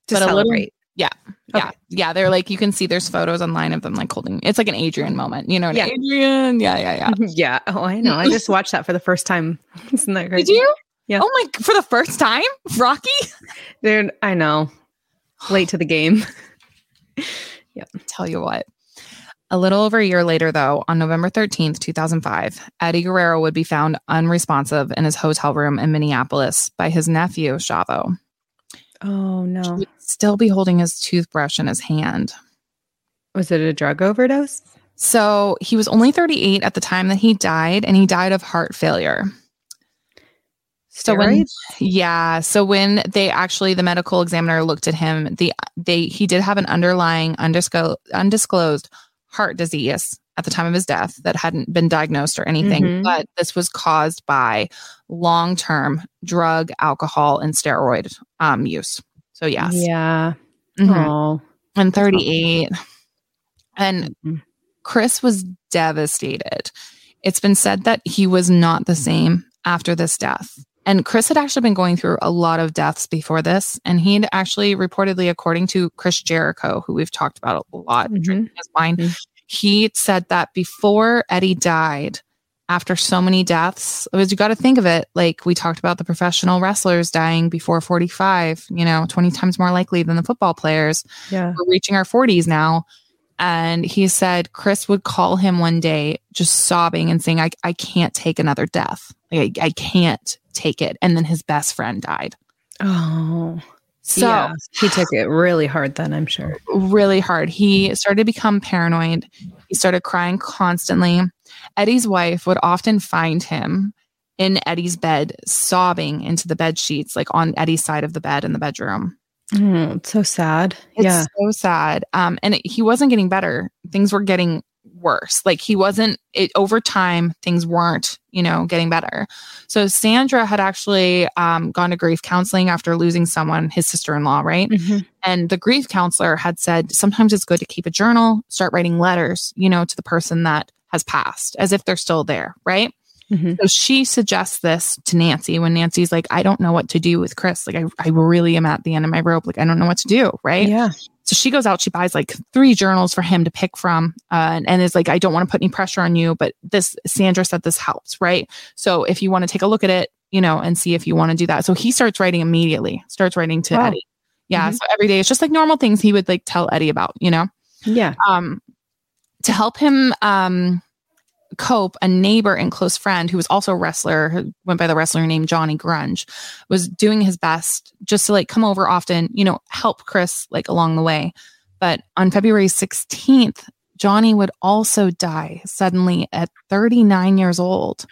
To celebrate. Yeah. Yeah. Okay. Yeah. They're like, you can see there's photos online of them like holding. It's like an Adrian moment. You know what I mean? Adrian. Yeah. Yeah. Oh, I know. I just watched that for the first time. Isn't that great? Did you? Yeah. Oh my, for the first time? Rocky? Dude, I know. Late to the game. Yep. Tell you what. A little over a year later, though, on November 13th, 2005, Eddie Guerrero would be found unresponsive in his hotel room in Minneapolis by his nephew, Chavo. Oh, no. He would still be holding his toothbrush in his hand. Was it a drug overdose? So he was only 38 at the time that he died, and he died of heart failure. So when they actually, the medical examiner looked at him, he did have an underlying undisclosed heart disease at the time of his death that hadn't been diagnosed or anything, but this was caused by long-term drug, alcohol, and steroid use. So yes. Yeah. Mm-hmm. And 38. And Chris was devastated. It's been said that he was not the same after this death. And Chris had actually been going through a lot of deaths before this. And he'd actually reportedly, according to Chris Jericho, who we've talked about a lot, drinking his wine, he said that before Eddie died, after so many deaths, because you got to think of it, like we talked about the professional wrestlers dying before 45, 20 times more likely than the football players. Yeah. We're reaching our 40s now. And he said Chris would call him one day just sobbing and saying, I can't take another death. Like, I can't take it. And then his best friend died. Oh. So yeah, he took it really hard then, I'm sure. Really hard. He started to become paranoid. He started crying constantly. Eddie's wife would often find him in Eddie's bed, sobbing into the bed sheets, like on Eddie's side of the bed in the bedroom. Oh, it's so sad. So sad. And he wasn't getting better. Things were getting worse. Like over time, things weren't, getting better. So Sandra had actually gone to grief counseling after losing someone, his sister-in-law, right? Mm-hmm. And the grief counselor had said, sometimes it's good to keep a journal, start writing letters, to the person that has passed as if they're still there, right? Mm-hmm. So she suggests this to Nancy when Nancy's like, I don't know what to do with Chris. Like, I really am at the end of my rope. Like, I don't know what to do. Right. Yeah. So she goes out, she buys like 3 journals for him to pick from. And is like, I don't want to put any pressure on you, but Sandra said this helps. Right. So if you want to take a look at it, and see if you want to do that. So he starts writing immediately, starts writing to Eddie. Yeah. Mm-hmm. So every day it's just like normal things he would like tell Eddie about, Yeah. To help him, cope, a neighbor and close friend who was also a wrestler, who went by the wrestler named Johnny Grunge, was doing his best just to like come over often, help Chris like along the way. But on February 16th, Johnny would also die suddenly at 39 years old.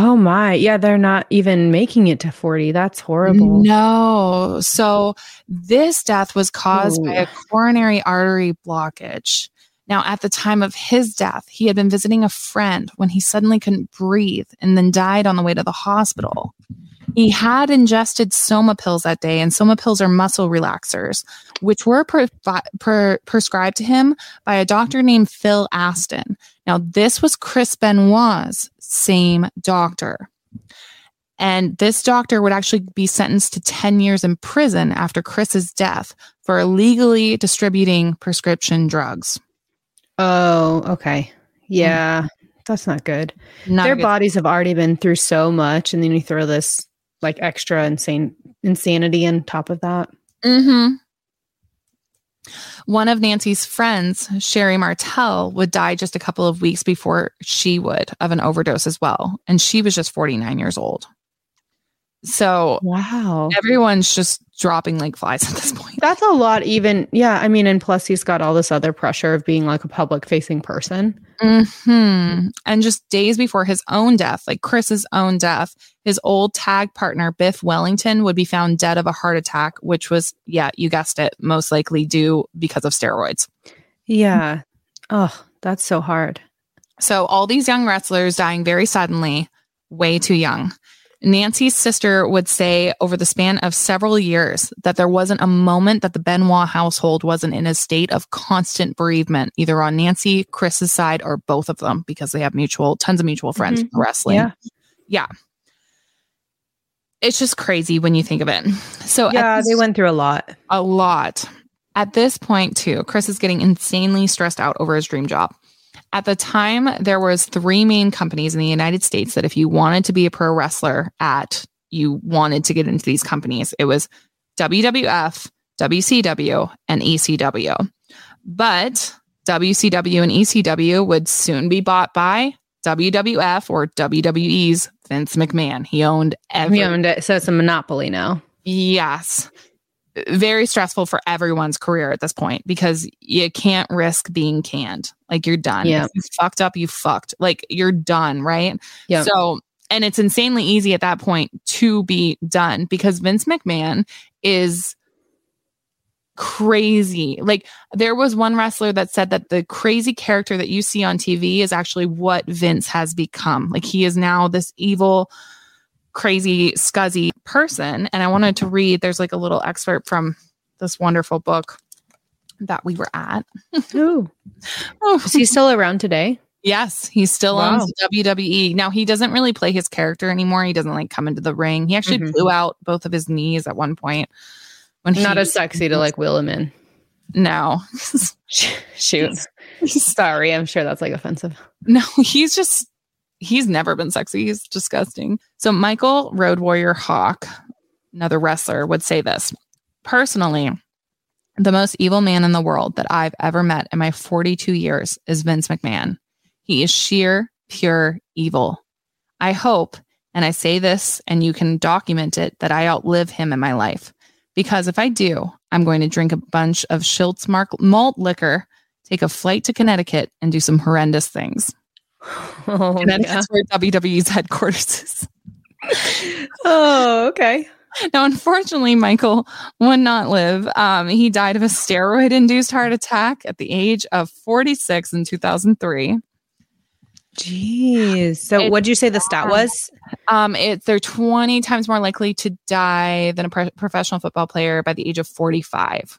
Oh my. Yeah. They're not even making it to 40. That's horrible. No. So this death was caused by a coronary artery blockage. Now, at the time of his death, he had been visiting a friend when he suddenly couldn't breathe and then died on the way to the hospital. He had ingested Soma pills that day, and Soma pills are muscle relaxers, which were prescribed to him by a doctor named Phil Aston. Now, this was Chris Benoit's same doctor. And this doctor would actually be sentenced to 10 years in prison after Chris's death for illegally distributing prescription drugs. Oh, okay. Yeah, that's not good. Their bodies have already been through so much, and then you throw this like extra insanity on top of that. Mm-hmm. One of Nancy's friends, Sherry Martell, would die just a couple of weeks before she would of an overdose as well. And she was just 49 years old. So wow, everyone's just dropping like flies at this point. That's a lot even. Yeah. I mean, and plus he's got all this other pressure of being like a public facing person. Mm-hmm. And just days before his own death, like Chris's own death, his old tag partner, Biff Wellington, would be found dead of a heart attack, which was, yeah, you guessed it, most likely due because of steroids. Yeah. Oh, that's so hard. So all these young wrestlers dying very suddenly, way too young. Nancy's sister would say over the span of several years that there wasn't a moment that the Benoit household wasn't in a state of constant bereavement, either on Nancy, Chris's side, or both of them, because they have tons of mutual friends from wrestling. Yeah. It's just crazy when you think of it. So yeah, they went through a lot. At this point, too, Chris is getting insanely stressed out over his dream job. At the time, there was 3 main companies in the United States that if you wanted to be a pro wrestler at, you wanted to get into these companies. It was WWF, WCW, and ECW. But WCW and ECW would soon be bought by WWF or WWE's Vince McMahon. He owned everything. He owned it, so it's a monopoly now. Yes. Very stressful for everyone's career at this point because you can't risk being canned. Like, you're done. Yeah. If you fucked up, you fucked. Like, you're done, right? Yeah. So, and it's insanely easy at that point to be done because Vince McMahon is crazy. Like, there was one wrestler that said that the crazy character that you see on TV is actually what Vince has become. Like, he is now this evil, crazy, scuzzy person. And I wanted to read, there's like a little excerpt from this wonderful book that we were at. Oh, is he still around today? Yes, he still owns WWE. Now, he doesn't really play his character anymore. He doesn't like come into the ring. He actually blew out both of his knees at one point. When not as sexy to like wheel him in. No. Shoot. Sorry, I'm sure that's like offensive. No, he's never been sexy. He's disgusting. So Michael Road Warrior Hawk, another wrestler, would say this. Personally, the most evil man in the world that I've ever met in my 42 years is Vince McMahon. He is sheer, pure evil. I hope, and I say this, and you can document it, that I outlive him in my life. Because if I do, I'm going to drink a bunch of Schiltz malt liquor, take a flight to Connecticut, and do some horrendous things. Oh, and that's where WWE's headquarters is. Oh, okay. Now, unfortunately, Michael would not live. He died of a steroid-induced heart attack at the age of 46 in 2003. Jeez. So what'd you say the stat was? They're 20 times more likely to die than a professional football player by the age of 45.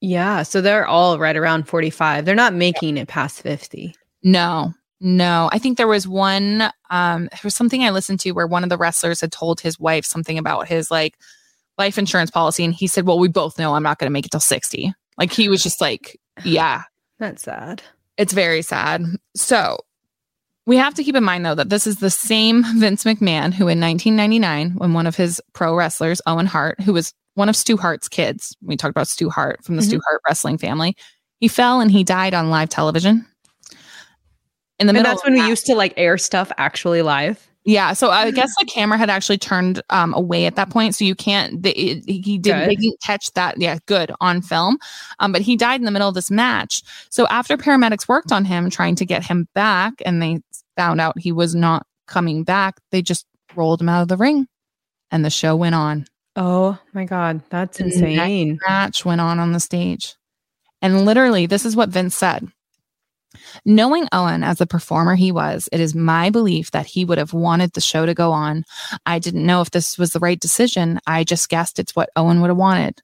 Yeah. So they're all right around 45. They're not making it past 50. No. I think there was one, there was something I listened to where one of the wrestlers had told his wife something about his like life insurance policy. And he said, well, we both know I'm not going to make it till 60. Like, he was just like, yeah. That's sad. It's very sad. So we have to keep in mind, though, that this is the same Vince McMahon who in 1999, when one of his pro wrestlers, Owen Hart, who was one of Stu Hart's kids, we talked about Stu Hart from the Stu Hart wrestling family, he fell and he died on live television. In the middle, that's when we used to like air stuff actually live. Yeah. So I guess the camera had actually turned away at that point. So you can't, they didn't catch that. Yeah. Good on film. But he died in the middle of this match. So after paramedics worked on him, trying to get him back, and they found out he was not coming back, they just rolled him out of the ring and the show went on. Oh my God. That's insane. That match went on the stage. And literally, this is what Vince said. Knowing Owen as the performer he was, it is my belief that he would have wanted the show to go on. I didn't know if this was the right decision. I just guessed it's what Owen would have wanted.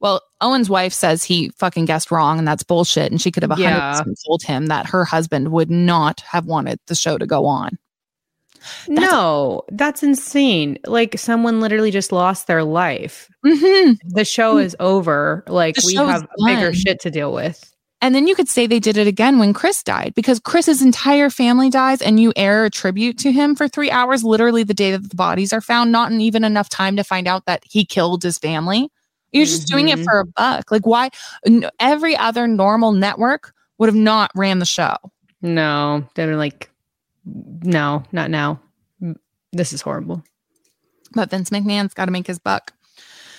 Well, Owen's wife says he fucking guessed wrong, and that's bullshit. And she could have 100% told him that her husband would not have wanted the show to go on. That's insane. Like, someone literally just lost their life. Mm-hmm. The show is over. Like, we have bigger shit to deal with. And then you could say they did it again when Chris died, because Chris's entire family dies and you air a tribute to him for 3 hours, literally the day that the bodies are found, not even enough time to find out that he killed his family. You're just doing it for a buck. Like, why? Every other normal network would have not ran the show. No, they were like, no, not now. This is horrible. But Vince McMahon's got to make his buck.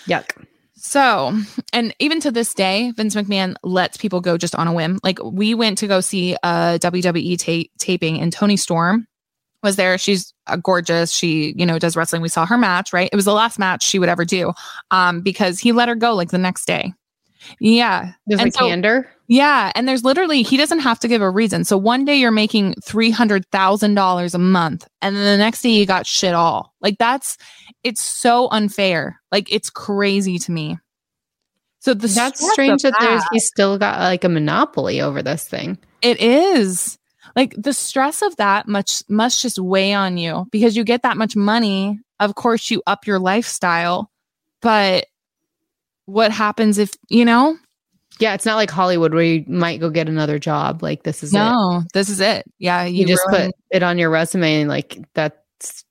Yuck. So, and even to this day, Vince McMahon lets people go just on a whim. Like, we went to go see a WWE taping and Toni Storm was there. She's gorgeous. She, does wrestling. We saw her match, right? It was the last match she would ever do because he let her go like the next day. Yeah. There's a candor. Yeah. And there's literally, he doesn't have to give a reason. So one day you're making $300,000 a month and then the next day you got shit all. Like, it's so unfair. Like, it's crazy to me. So that's strange that he's still got like a monopoly over this thing. It is. Like, the stress of that must just weigh on you because you get that much money. Of course, you up your lifestyle, but what happens if, Yeah, it's not like Hollywood where you might go get another job. Like, this is it. No, this is it. Yeah, you just put it on your resume and like that's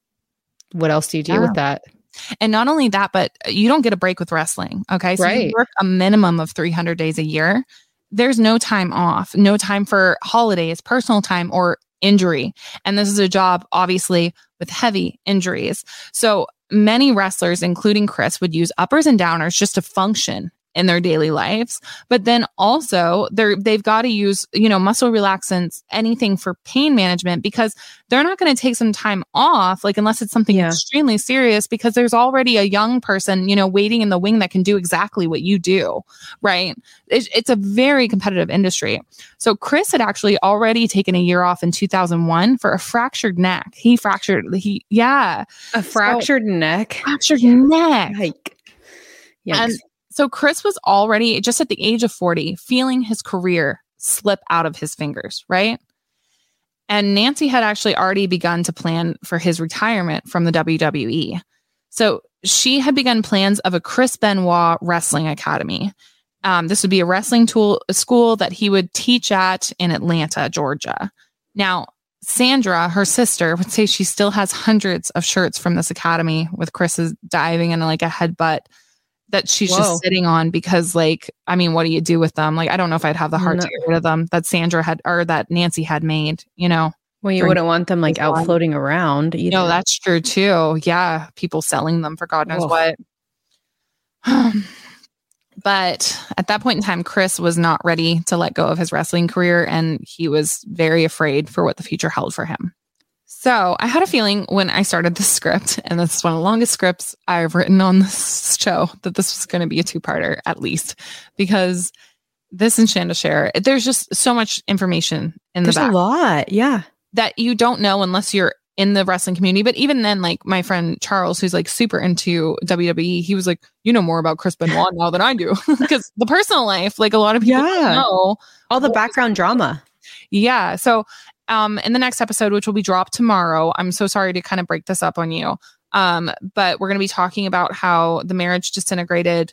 what else do you do with that? And not only that, but you don't get a break with wrestling. Okay, so you work a minimum of 300 days a year. There's no time off, no time for holidays, personal time, or injury. And this is a job, obviously, with heavy injuries. So many wrestlers, including Chris, would use uppers and downers just to function in their daily lives. But then also they've got to use, muscle relaxants, anything for pain management, because they're not going to take some time off, like unless it's something extremely serious, because there's already a young person, waiting in the wing that can do exactly what you do. Right. It's a very competitive industry. So Chris had actually already taken a year off in 2001 for a fractured neck. Fractured neck. Like, yeah. So Chris was already, just at the age of 40, feeling his career slip out of his fingers, right? And Nancy had actually already begun to plan for his retirement from the WWE. So she had begun plans of a Chris Benoit Wrestling Academy. This would be a wrestling school that he would teach at in Atlanta, Georgia. Now, Sandra, her sister, would say she still has hundreds of shirts from this academy with Chris's diving and like a headbutt that she's just sitting on because, like, I mean, what do you do with them? Like, I don't know if I'd have the heart to get rid of them that Sandra had or that Nancy had made, Well, you wouldn't want them like out floating around either. No, that's true too. Yeah. People selling them for God knows what. But at that point in time, Chris was not ready to let go of his wrestling career and he was very afraid for what the future held for him. So I had a feeling when I started the script, and this is one of the longest scripts I've written on this show, that this was going to be a two-parter at least, because this and Shanda Share, there's just so much information in the back. There's a lot, yeah. That you don't know unless you're in the wrestling community. But even then, like my friend Charles, who's like super into WWE, he was like, you know more about Chris Benoit now than I do. Because the personal life, like a lot of people don't know. All the background drama. Yeah, so... in the next episode, which will be dropped tomorrow, I'm so sorry to kind of break this up on you, but we're going to be talking about how the marriage disintegrated,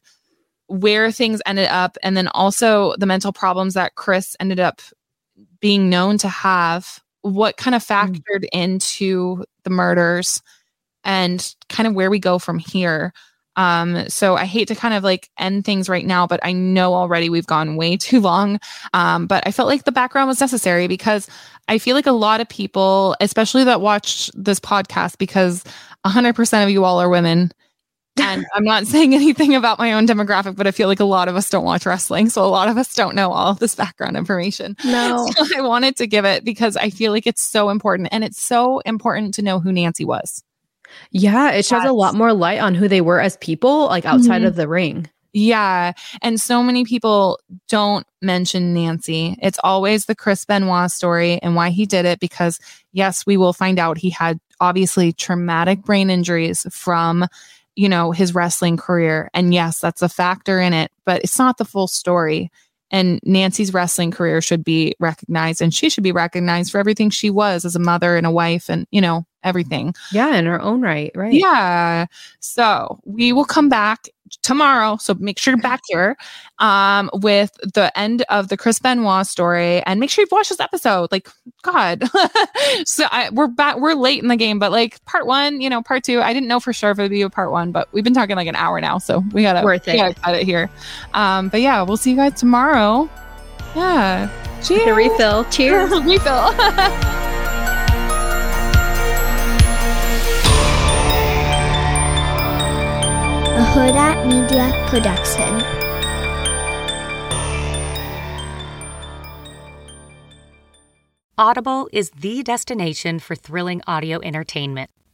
where things ended up, and then also the mental problems that Chris ended up being known to have, what kind of factored into the murders, and kind of where we go from here. So I hate to kind of like end things right now, but I know already we've gone way too long. But I felt like the background was necessary because I feel like a lot of people, especially that watch this podcast, because 100% of you all are women, And I'm not saying anything about my own demographic, but I feel like a lot of us don't watch wrestling. So a lot of us don't know all of this background information. No. So I wanted to give it because I feel like it's so important. And it's so important to know who Nancy was. Yeah. It sheds a lot more light on who they were as people, like outside of the ring. Yeah. And so many people don't mention Nancy. It's always the Chris Benoit story and why he did it, because yes, we will find out he had obviously traumatic brain injuries from, you know, his wrestling career. And yes, that's a factor in it, but it's not the full story. And Nancy's wrestling career should be recognized, and she should be recognized for everything she was as a mother and a wife and, you know, everything. Yeah. In her own right. Right. Yeah. So we will come back tomorrow. So make sure you're back here with the end of the Chris Benoit story, and make sure you've watched this episode. Like, God. We're back. We're late in the game, but like part 1, you know, part 2, I didn't know for sure if it would be a part 1, but we've been talking like an hour now. So we got to cut it here. But yeah, we'll see you guys tomorrow. Yeah. Cheers. The refill. Cheers. Refill. A Huda Media Production. Audible is the destination for thrilling audio entertainment.